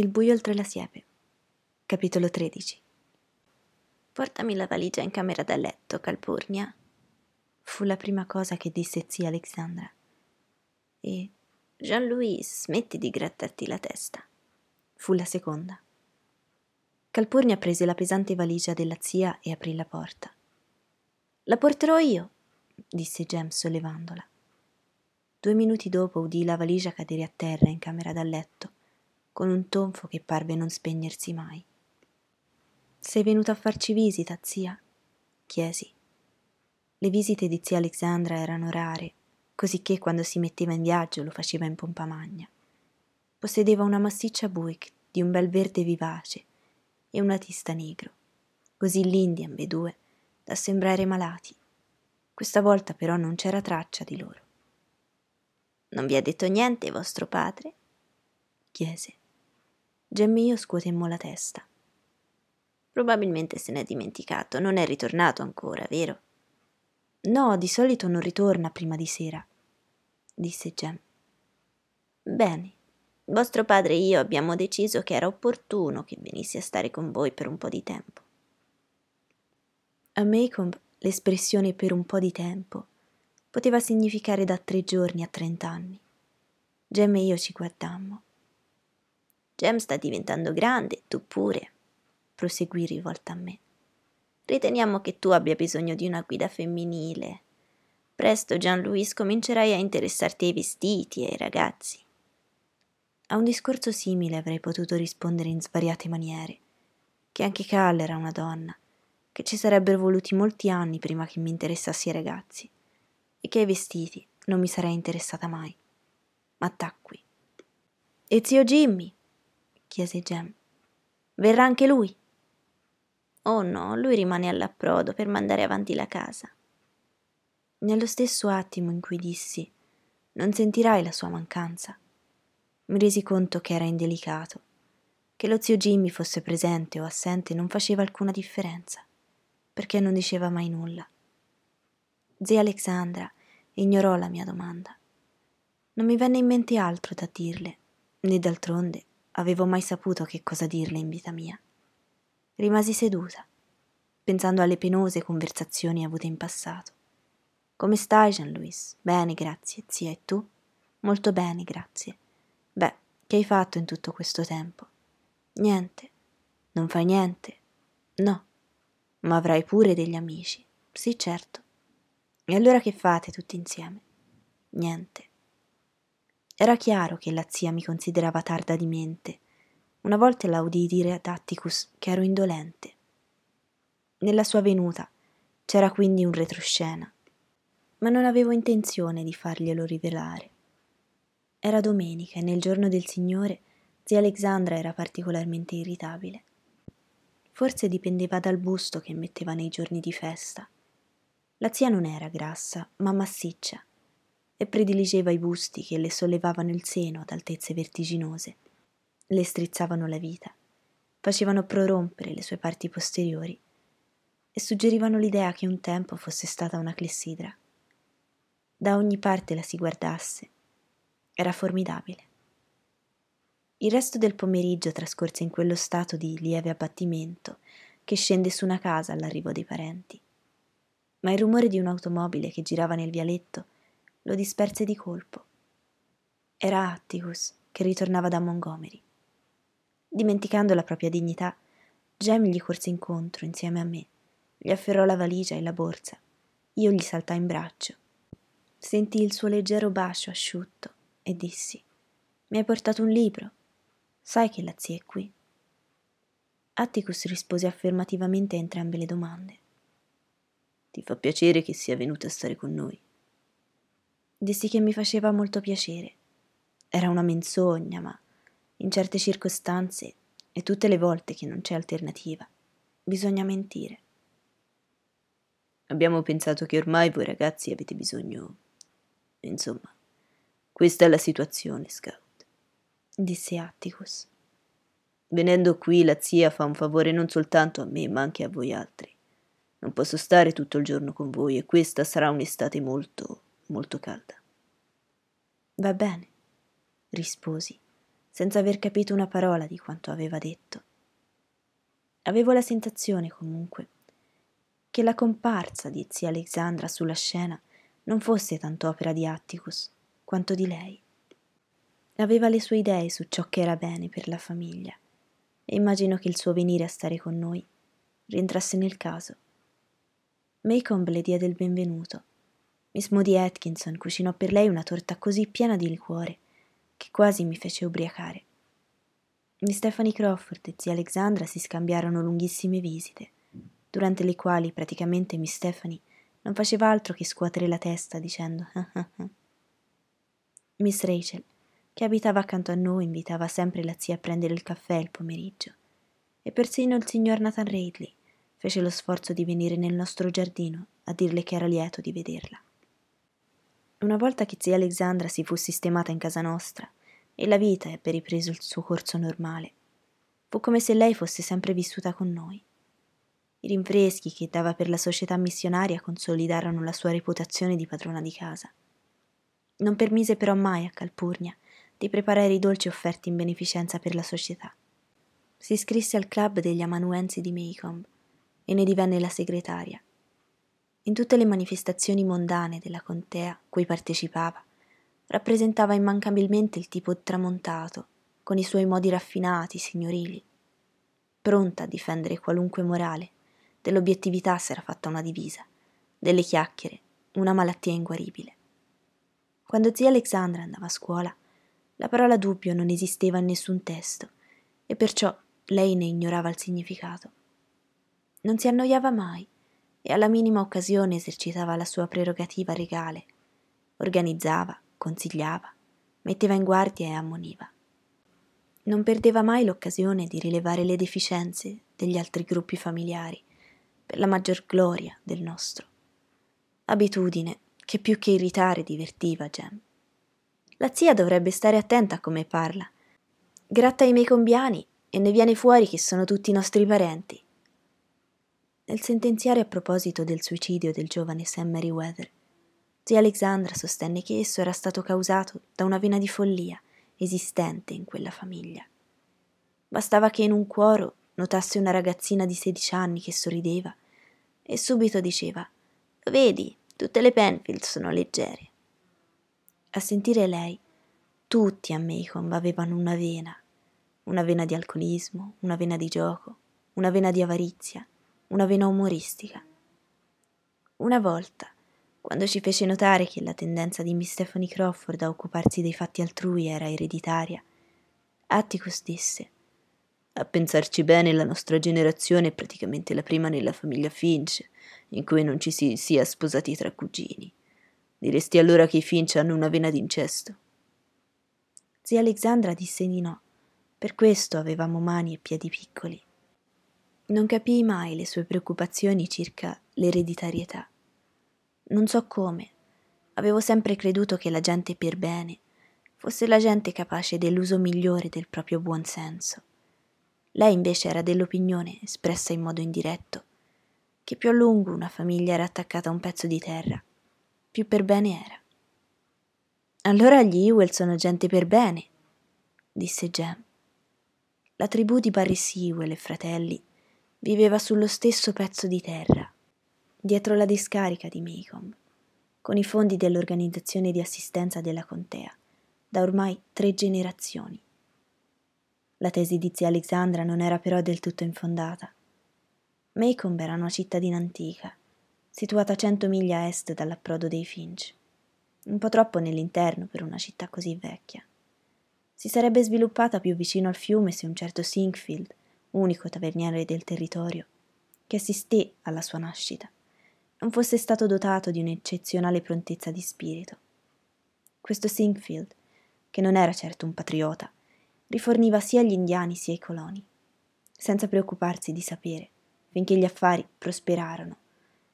Il buio oltre la siepe. Capitolo 13. Portami la valigia in camera da letto, Calpurnia, fu la prima cosa che disse zia Alexandra. E Jean-Louis, smetti di grattarti la testa, fu la seconda. Calpurnia prese la pesante valigia della zia e aprì la porta. La porterò io, disse Jem sollevandola. 2 minuti dopo udì la valigia cadere a terra in camera da letto, con un tonfo che parve non spegnersi mai. Sei venuta a farci visita, zia? chiesi. Le visite di zia Alexandra erano rare, cosicché quando si metteva in viaggio lo faceva in pompa magna. Possedeva una massiccia Buick di un bel verde vivace e un atista negro, così lindi ambedue da sembrare malati. Questa volta però non c'era traccia di loro. Non vi ha detto niente vostro padre? chiese. Jimmy e io scuotemmo la testa. Probabilmente se n'è dimenticato, non è ritornato ancora, vero? No, di solito non ritorna prima di sera, disse Jem. Bene, vostro padre e io abbiamo deciso che era opportuno che venisse a stare con voi per un po' di tempo. A Maycomb l'espressione per un po' di tempo poteva significare da 3 giorni a 30 anni. Jem e io ci guardammo. Jem sta diventando grande, tu pure, proseguì rivolta a me. Riteniamo che tu abbia bisogno di una guida femminile. Presto, Jean-Louis, comincerai a interessarti ai vestiti e ai ragazzi. A un discorso simile avrei potuto rispondere in svariate maniere, che anche Cal era una donna, che ci sarebbero voluti molti anni prima che mi interessassi ai ragazzi, e che ai vestiti non mi sarei interessata mai. Ma tacqui. E zio Jimmy? chiese Jem. Verrà anche lui? Oh no, lui rimane all'approdo per mandare avanti la casa. Nello stesso attimo in cui dissi non sentirai la sua mancanza, mi resi conto che era indelicato, che lo zio Jimmy fosse presente o assente non faceva alcuna differenza, perché non diceva mai nulla. Zia Alexandra ignorò la mia domanda. Non mi venne in mente altro da dirle, né d'altronde avevo mai saputo che cosa dirle in vita mia. Rimasi seduta, pensando alle penose conversazioni avute in passato. Come stai, Jean-Louis? Bene, grazie, zia, e tu? Molto bene, grazie. Beh, che hai fatto in tutto questo tempo? Niente. Non fai niente? No. Ma avrai pure degli amici? Sì, certo. E allora che fate tutti insieme? Niente. Era chiaro che la zia mi considerava tarda di mente. Una volta la udii dire ad Atticus che ero indolente. Nella sua venuta c'era quindi un retroscena, ma non avevo intenzione di farglielo rivelare. Era domenica e nel giorno del Signore zia Alexandra era particolarmente irritabile. Forse dipendeva dal busto che metteva nei giorni di festa. La zia non era grassa, ma massiccia, e prediligeva i busti che le sollevavano il seno ad altezze vertiginose. Le strizzavano la vita, facevano prorompere le sue parti posteriori e suggerivano l'idea che un tempo fosse stata una clessidra. Da ogni parte la si guardasse, era formidabile. Il resto del pomeriggio trascorse in quello stato di lieve abbattimento che scende su una casa all'arrivo dei parenti, ma il rumore di un'automobile che girava nel vialetto lo disperse di colpo. Era Atticus che ritornava da Montgomery. Dimenticando la propria dignità, Jem gli corse incontro insieme a me, gli afferrò la valigia e la borsa. Io gli saltai in braccio. Sentii il suo leggero bacio asciutto e dissi: «Mi hai portato un libro? Sai che la zia è qui?» Atticus rispose affermativamente a entrambe le domande. «Ti fa piacere che sia venuta a stare con noi?» Dissi che mi faceva molto piacere. Era una menzogna, ma in certe circostanze, e tutte le volte che non c'è alternativa, bisogna mentire. Abbiamo pensato che ormai voi ragazzi avete bisogno... Insomma, questa è la situazione, Scout, disse Atticus. Venendo qui la zia fa un favore non soltanto a me, ma anche a voi altri. Non posso stare tutto il giorno con voi e questa sarà un'estate molto, molto calda. Va bene, risposi, senza aver capito una parola di quanto aveva detto. Avevo la sensazione, comunque, che la comparsa di zia Alexandra sulla scena non fosse tanto opera di Atticus quanto di lei. Aveva le sue idee su ciò che era bene per la famiglia e immagino che il suo venire a stare con noi rientrasse nel caso. Maycomb le diede il benvenuto. Miss Moody Atkinson cucinò per lei una torta così piena di liquore che quasi mi fece ubriacare. Miss Stephanie Crawford e zia Alexandra si scambiarono lunghissime visite, durante le quali praticamente Miss Stephanie non faceva altro che scuotere la testa dicendo ah ah ah. Miss Rachel, che abitava accanto a noi, invitava sempre la zia a prendere il caffè il pomeriggio, e persino il signor Nathan Radley fece lo sforzo di venire nel nostro giardino a dirle che era lieto di vederla. Una volta che zia Alexandra si fu sistemata in casa nostra e la vita ebbe ripreso il suo corso normale, fu come se lei fosse sempre vissuta con noi. I rinfreschi che dava per la società missionaria consolidarono la sua reputazione di padrona di casa. Non permise però mai a Calpurnia di preparare i dolci offerti in beneficenza per la società. Si iscrisse al club degli amanuensi di Maycomb e ne divenne la segretaria. In tutte le manifestazioni mondane della contea cui partecipava, rappresentava immancabilmente il tipo tramontato, con i suoi modi raffinati, signorili, pronta a difendere qualunque morale, dell'obiettività s'era fatta una divisa, delle chiacchiere, una malattia inguaribile. Quando zia Alexandra andava a scuola, la parola dubbio non esisteva in nessun testo e perciò lei ne ignorava il significato. Non si annoiava mai, e alla minima occasione esercitava la sua prerogativa regale, organizzava, consigliava, metteva in guardia e ammoniva. Non perdeva mai l'occasione di rilevare le deficienze degli altri gruppi familiari, per la maggior gloria del nostro. Abitudine che più che irritare divertiva Jem. La zia dovrebbe stare attenta a come parla. Gratta i Maycombiani e ne viene fuori che sono tutti i nostri parenti. Nel sentenziare a proposito del suicidio del giovane Sam Merriweather, zia Alexandra sostenne che esso era stato causato da una vena di follia esistente in quella famiglia. Bastava che in un cuoro notasse una ragazzina di 16 anni che sorrideva e subito diceva «Vedi, tutte le Penfield sono leggere». A sentire lei, tutti a Maycomb avevano una vena di alcolismo, una vena di gioco, una vena di avarizia, una vena umoristica. Una volta, quando ci fece notare che la tendenza di Miss Stephanie Crawford a occuparsi dei fatti altrui era ereditaria, Atticus disse: a pensarci bene, la nostra generazione è praticamente la prima nella famiglia Finch in cui non ci si sia sposati tra cugini. Diresti allora che i Finch hanno una vena d'incesto? Zia Alexandra disse di no, per questo avevamo mani e piedi piccoli. Non capii mai le sue preoccupazioni circa l'ereditarietà. Non so come, avevo sempre creduto che la gente per bene fosse la gente capace dell'uso migliore del proprio buon senso. Lei invece era dell'opinione, espressa in modo indiretto, che più a lungo una famiglia era attaccata a un pezzo di terra, più per bene era. Allora gli Ewell sono gente per bene, disse Jem. La tribù di Paris Ewell e fratelli viveva sullo stesso pezzo di terra, dietro la discarica di Maycomb, con i fondi dell'organizzazione di assistenza della contea, da ormai 3 generazioni. La tesi di zia Alexandra non era però del tutto infondata. Maycomb era una cittadina antica, situata a 100 miglia a est dall'approdo dei Finch, un po' troppo nell'interno per una città così vecchia. Si sarebbe sviluppata più vicino al fiume se un certo Sinkfield, unico taverniere del territorio, che assisté alla sua nascita, non fosse stato dotato di un'eccezionale prontezza di spirito. Questo Sinkfield, che non era certo un patriota, riforniva sia gli indiani sia i coloni, senza preoccuparsi di sapere, finché gli affari prosperarono,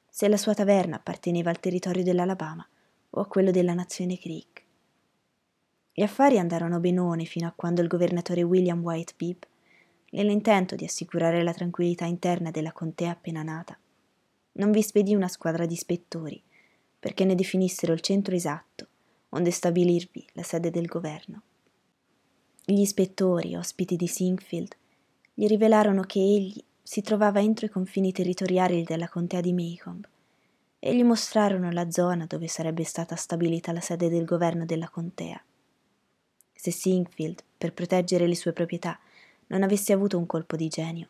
se la sua taverna apparteneva al territorio dell'Alabama o a quello della nazione Creek. Gli affari andarono benone fino a quando il governatore William White Beep, nell'intento di assicurare la tranquillità interna della contea appena nata, non vi spedì una squadra di ispettori perché ne definissero il centro esatto, onde stabilirvi la sede del governo. Gli ispettori, ospiti di Sinkfield, gli rivelarono che egli si trovava entro i confini territoriali della contea di Maycomb e gli mostrarono la zona dove sarebbe stata stabilita la sede del governo della contea. Se Sinkfield, per proteggere le sue proprietà, non avesse avuto un colpo di genio,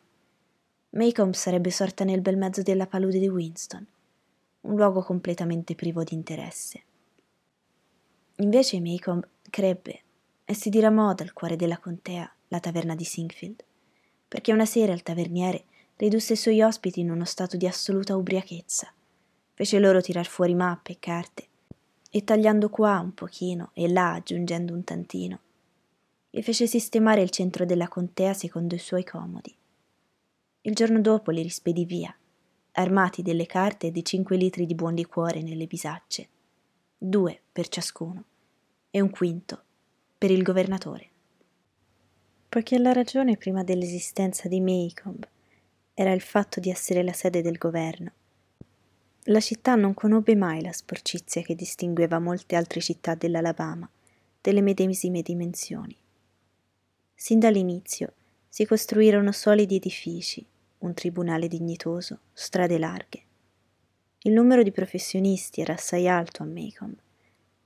Maycomb sarebbe sorta nel bel mezzo della palude di Winston, un luogo completamente privo di interesse. Invece Maycomb crebbe e si diramò dal cuore della contea, la taverna di Sinkfield, perché una sera il taverniere ridusse i suoi ospiti in uno stato di assoluta ubriachezza, fece loro tirar fuori mappe e carte, e tagliando qua un pochino e là aggiungendo un tantino, li fece sistemare il centro della contea secondo i suoi comodi. Il giorno dopo li rispedì via, armati delle carte e di 5 litri di buon liquore nelle bisacce, 2 per ciascuno e un quinto per il governatore. Poiché la ragione prima dell'esistenza di Maycomb era il fatto di essere la sede del governo, la città non conobbe mai la sporcizia che distingueva molte altre città dell'Alabama delle medesime dimensioni. Sin dall'inizio si costruirono solidi edifici, un tribunale dignitoso, strade larghe. Il numero di professionisti era assai alto a Maycomb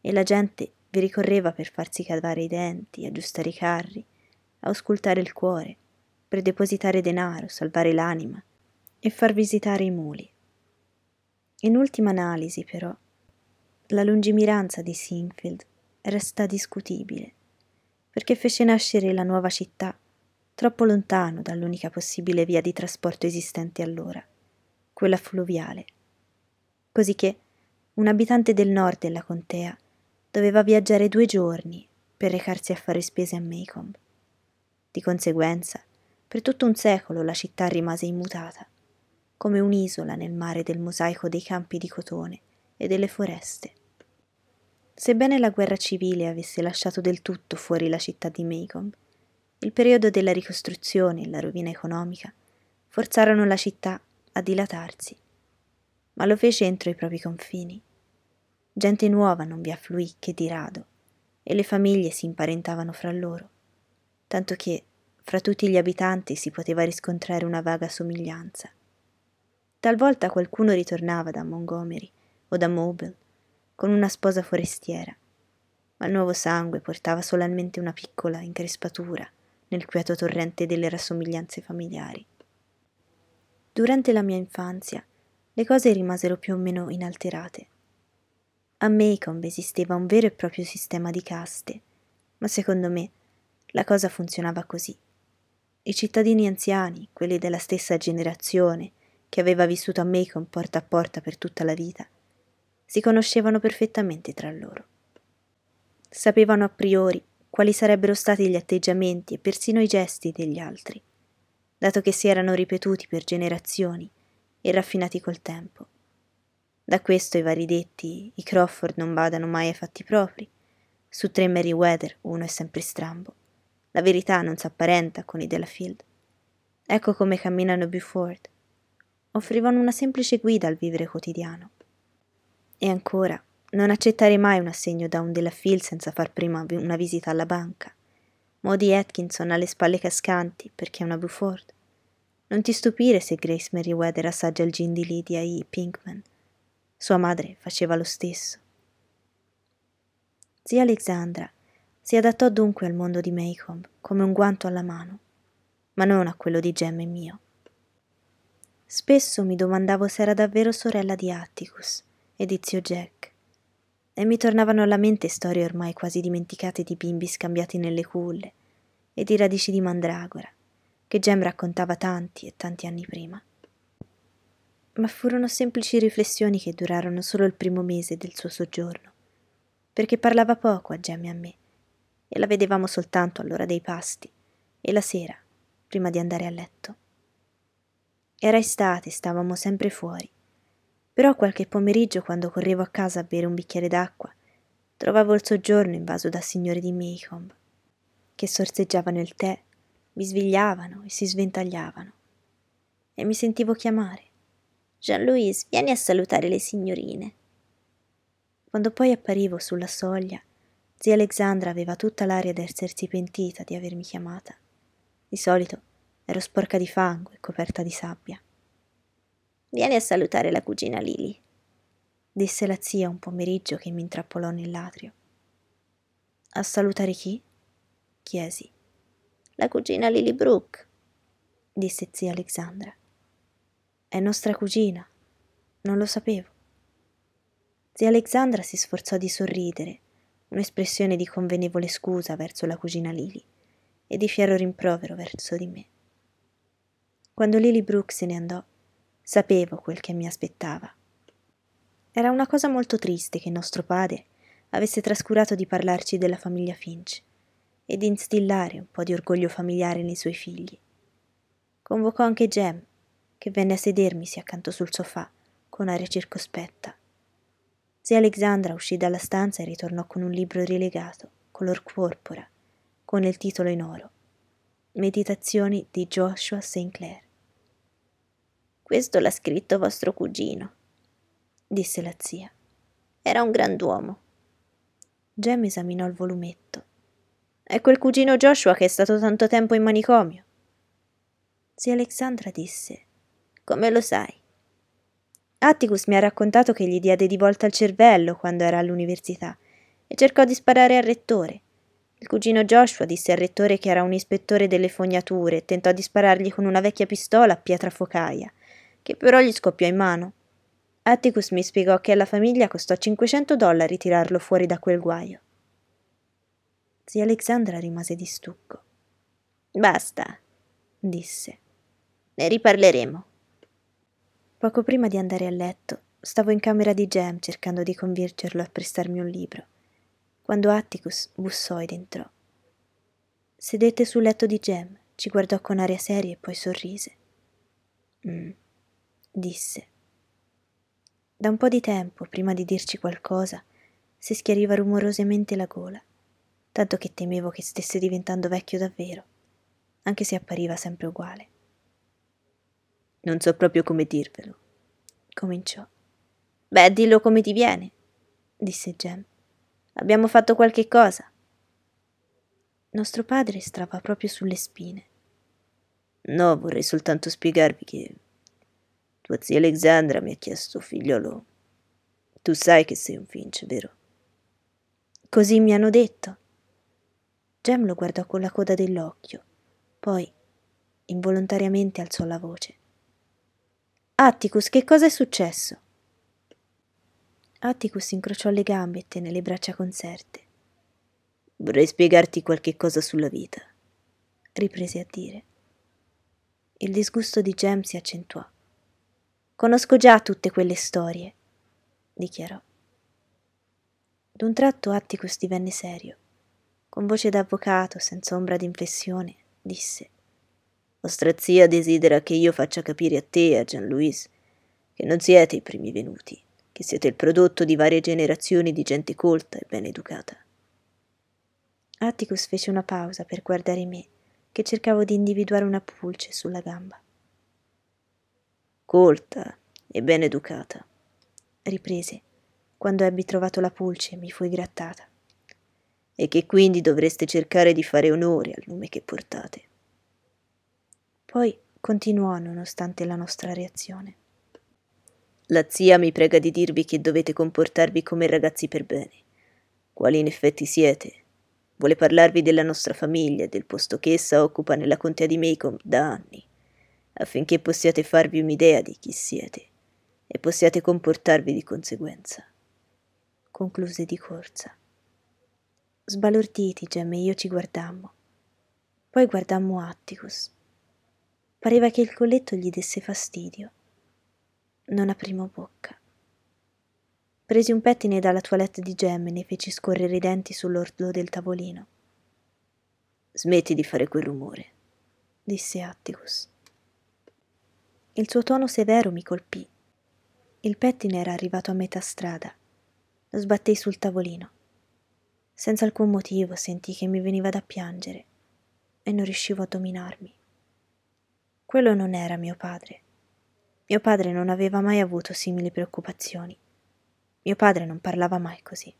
e la gente vi ricorreva per farsi cavare i denti, aggiustare i carri, auscultare il cuore, per depositare denaro, salvare l'anima e far visitare i muli. In ultima analisi, però, la lungimiranza di Sinkfield resta discutibile, perché fece nascere la nuova città troppo lontano dall'unica possibile via di trasporto esistente allora, quella fluviale. Cosicché un abitante del nord della contea doveva viaggiare 2 giorni per recarsi a fare spese a Maycomb. Di conseguenza, per tutto un secolo la città rimase immutata, come un'isola nel mare del mosaico dei campi di cotone e delle foreste. Sebbene la guerra civile avesse lasciato del tutto fuori la città di Maycomb, il periodo della ricostruzione e la rovina economica forzarono la città a dilatarsi, ma lo fece entro i propri confini. Gente nuova non vi affluì che di rado, e le famiglie si imparentavano fra loro, tanto che fra tutti gli abitanti si poteva riscontrare una vaga somiglianza. Talvolta qualcuno ritornava da Montgomery o da Mobile con una sposa forestiera, ma il nuovo sangue portava solamente una piccola increspatura nel quieto torrente delle rassomiglianze familiari. Durante la mia infanzia le cose rimasero più o meno inalterate. A Maycomb esisteva un vero e proprio sistema di caste, ma secondo me la cosa funzionava così. I cittadini anziani, quelli della stessa generazione che aveva vissuto a Maycomb porta a porta per tutta la vita, si conoscevano perfettamente tra loro. Sapevano a priori quali sarebbero stati gli atteggiamenti e persino i gesti degli altri, dato che si erano ripetuti per generazioni e raffinati col tempo. Da questo i vari detti, i Crawford non badano mai ai fatti propri, su 3 Merriweather uno è sempre strambo, la verità non s'apparenta con i Delafield, ecco come camminano Buford, offrivano una semplice guida al vivere quotidiano. E ancora, non accettare mai un assegno da un Delafield senza far prima una visita alla banca. Moody Atkinson ha le spalle cascanti perché è una Buford. Non ti stupire se Grace Merriweather assaggia il gin di Lydia E. Pinkman. Sua madre faceva lo stesso. Zia Alexandra si adattò dunque al mondo di Maycomb come un guanto alla mano, ma non a quello di Jem e mio. Spesso mi domandavo se era davvero sorella di Atticus e di zio Jack, e mi tornavano alla mente storie ormai quasi dimenticate di bimbi scambiati nelle culle e di radici di mandragora, che Jem raccontava tanti e tanti anni prima. Ma furono semplici riflessioni che durarono solo il primo mese del suo soggiorno, perché parlava poco a Jem e a me, e la vedevamo soltanto all'ora dei pasti e la sera, prima di andare a letto. Era estate, stavamo sempre fuori, però qualche pomeriggio, quando correvo a casa a bere un bicchiere d'acqua, trovavo il soggiorno invaso da signori di Maycomb, che sorseggiavano il tè, mi svegliavano e si sventagliavano. E mi sentivo chiamare: «Jean-Louis, vieni a salutare le signorine». Quando poi apparivo sulla soglia, Zia Alexandra aveva tutta l'aria d'essersi pentita di avermi chiamata. Di solito ero sporca di fango e coperta di sabbia. «Vieni a salutare la cugina Lily», disse la zia un pomeriggio che mi intrappolò nell'atrio. «A salutare chi?» chiesi. «La cugina Lily Brooke», disse zia Alexandra. «È nostra cugina, non lo sapevo». Zia Alexandra si sforzò di sorridere, un'espressione di convenevole scusa verso la cugina Lily e di fiero rimprovero verso di me. Quando Lily Brooke se ne andò, sapevo quel che mi aspettava. Era una cosa molto triste che nostro padre avesse trascurato di parlarci della famiglia Finch e di instillare un po' di orgoglio familiare nei suoi figli. Convocò anche Jem, che venne a sedermisi accanto sul sofà con aria circospetta. Zia Alexandra uscì dalla stanza e ritornò con un libro rilegato, color porpora, con il titolo in oro: Meditazioni di Joshua St. Clair. «Questo l'ha scritto vostro cugino», disse la zia. «Era un grand'uomo». Jem esaminò il volumetto. «È quel cugino Joshua che è stato tanto tempo in manicomio». Zia Alexandra disse: «Come lo sai?» «Atticus mi ha raccontato che gli diede di volta il cervello quando era all'università e cercò di sparare al rettore. Il cugino Joshua disse al rettore che era un ispettore delle fognature e tentò di sparargli con una vecchia pistola a pietra focaia, che però gli scoppiò in mano. Atticus mi spiegò che alla famiglia costò $500 tirarlo fuori da quel guaio». Zia Alexandra rimase di stucco. «Basta», disse. «Ne riparleremo». Poco prima di andare a letto, stavo in camera di Jem cercando di convincerlo a prestarmi un libro, quando Atticus bussò ed entrò. Sedette sul letto di Jem, ci guardò con aria seria e poi sorrise. Disse. Da un po' di tempo, prima di dirci qualcosa, si schiariva rumorosamente la gola, tanto che temevo che stesse diventando vecchio davvero, anche se appariva sempre uguale. «Non so proprio come dirvelo», cominciò. «Beh, dillo come ti viene», disse Jem. «Abbiamo fatto qualche cosa». Nostro padre stava proprio sulle spine. «No, vorrei soltanto spiegarvi che tua zia Alexandra mi ha chiesto, figliolo, tu sai che sei un Finch, vero?» «Così mi hanno detto». Jem lo guardò con la coda dell'occhio, poi involontariamente alzò la voce. «Atticus, che cosa è successo?» Atticus incrociò le gambe e tenne le braccia conserte. «Vorrei spiegarti qualche cosa sulla vita», riprese a dire. Il disgusto di Jem si accentuò. «Conosco già tutte quelle storie», dichiarò. D'un tratto Atticus divenne serio. Con voce d'avvocato, senza ombra di inflessione, disse: «Vostra zia desidera che io faccia capire a te e a Jean-Louis che non siete i primi venuti, che siete il prodotto di varie generazioni di gente colta e ben educata». Atticus fece una pausa per guardare me, che cercavo di individuare una pulce sulla gamba. «Colta e ben educata», riprese, quando ebbi trovato la pulce e mi fui grattata. «E che quindi dovreste cercare di fare onore al nome che portate». Poi continuò nonostante la nostra reazione. «La zia mi prega di dirvi che dovete comportarvi come ragazzi per bene, quali in effetti siete. Vuole parlarvi della nostra famiglia e del posto che essa occupa nella contea di Maycomb da anni, affinché possiate farvi un'idea di chi siete e possiate comportarvi di conseguenza», concluse di corsa. Sbalorditi, Jem e io ci guardammo. Poi guardammo Atticus. Pareva che il colletto gli desse fastidio. Non aprimo bocca. Presi un pettine dalla toilette di Jem e ne feci scorrere i denti sull'orlo del tavolino. «Smetti di fare quel rumore», disse Atticus. Il suo tono severo mi colpì. Il pettine era arrivato a metà strada. Lo sbattei sul tavolino. Senza alcun motivo sentii che mi veniva da piangere e non riuscivo a dominarmi. Quello non era mio padre. Mio padre non aveva mai avuto simili preoccupazioni. Mio padre non parlava mai così.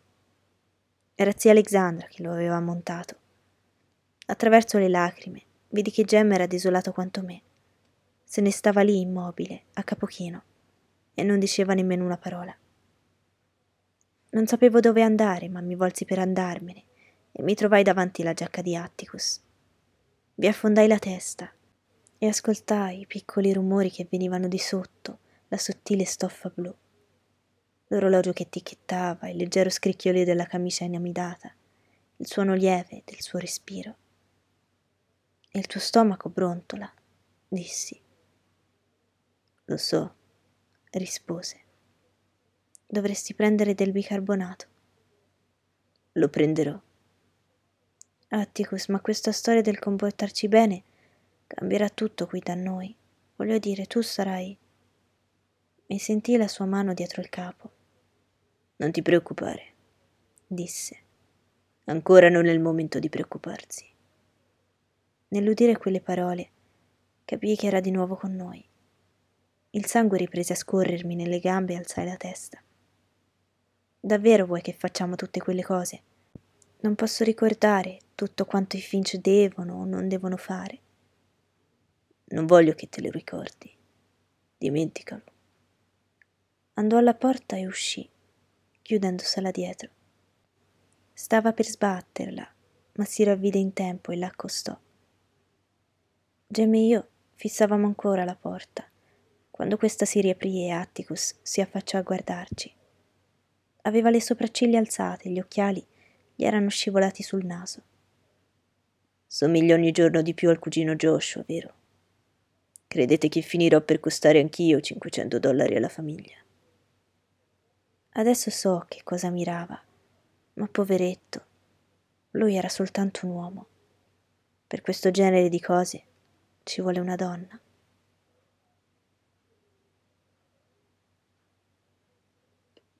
Era zia Alexandra che lo aveva montato. Attraverso le lacrime vidi che Jem era desolato quanto me. Se ne stava lì immobile, a capo chino, e non diceva nemmeno una parola. Non sapevo dove andare, ma mi volsi per andarmene e mi trovai davanti la giacca di Atticus. Vi affondai la testa e ascoltai i piccoli rumori che venivano di sotto la sottile stoffa blu. L'orologio che ticchettava, il leggero scricchiolio della camicia inamidata, il suono lieve del suo respiro. E il tuo stomaco brontola, dissi. Lo so, rispose. Dovresti prendere del bicarbonato. Lo prenderò. Atticus, ma questa storia del comportarci bene cambierà tutto qui da noi. Voglio dire, tu sarai... Mi sentii la sua mano dietro il capo. Non ti preoccupare, disse. Ancora non è il momento di preoccuparsi. Nell'udire quelle parole, capii che era di nuovo con noi. Il sangue riprese a scorrermi nelle gambe e alzai la testa. Davvero vuoi che facciamo tutte quelle cose? Non posso ricordare tutto quanto i Finch devono o non devono fare. Non voglio che te lo ricordi. Dimenticalo. Andò alla porta e uscì, chiudendosela dietro. Stava per sbatterla, ma si ravvide in tempo e la accostò. Jem e io fissavamo ancora la porta, quando questa si riaprì e Atticus si affacciò a guardarci. Aveva le sopracciglia alzate, gli occhiali gli erano scivolati sul naso. Somiglia ogni giorno di più al cugino Joshua, vero? Credete che finirò per costare anch'io $500 alla famiglia? Adesso so che cosa mirava. Ma poveretto, lui era soltanto un uomo. Per questo genere di cose ci vuole una donna.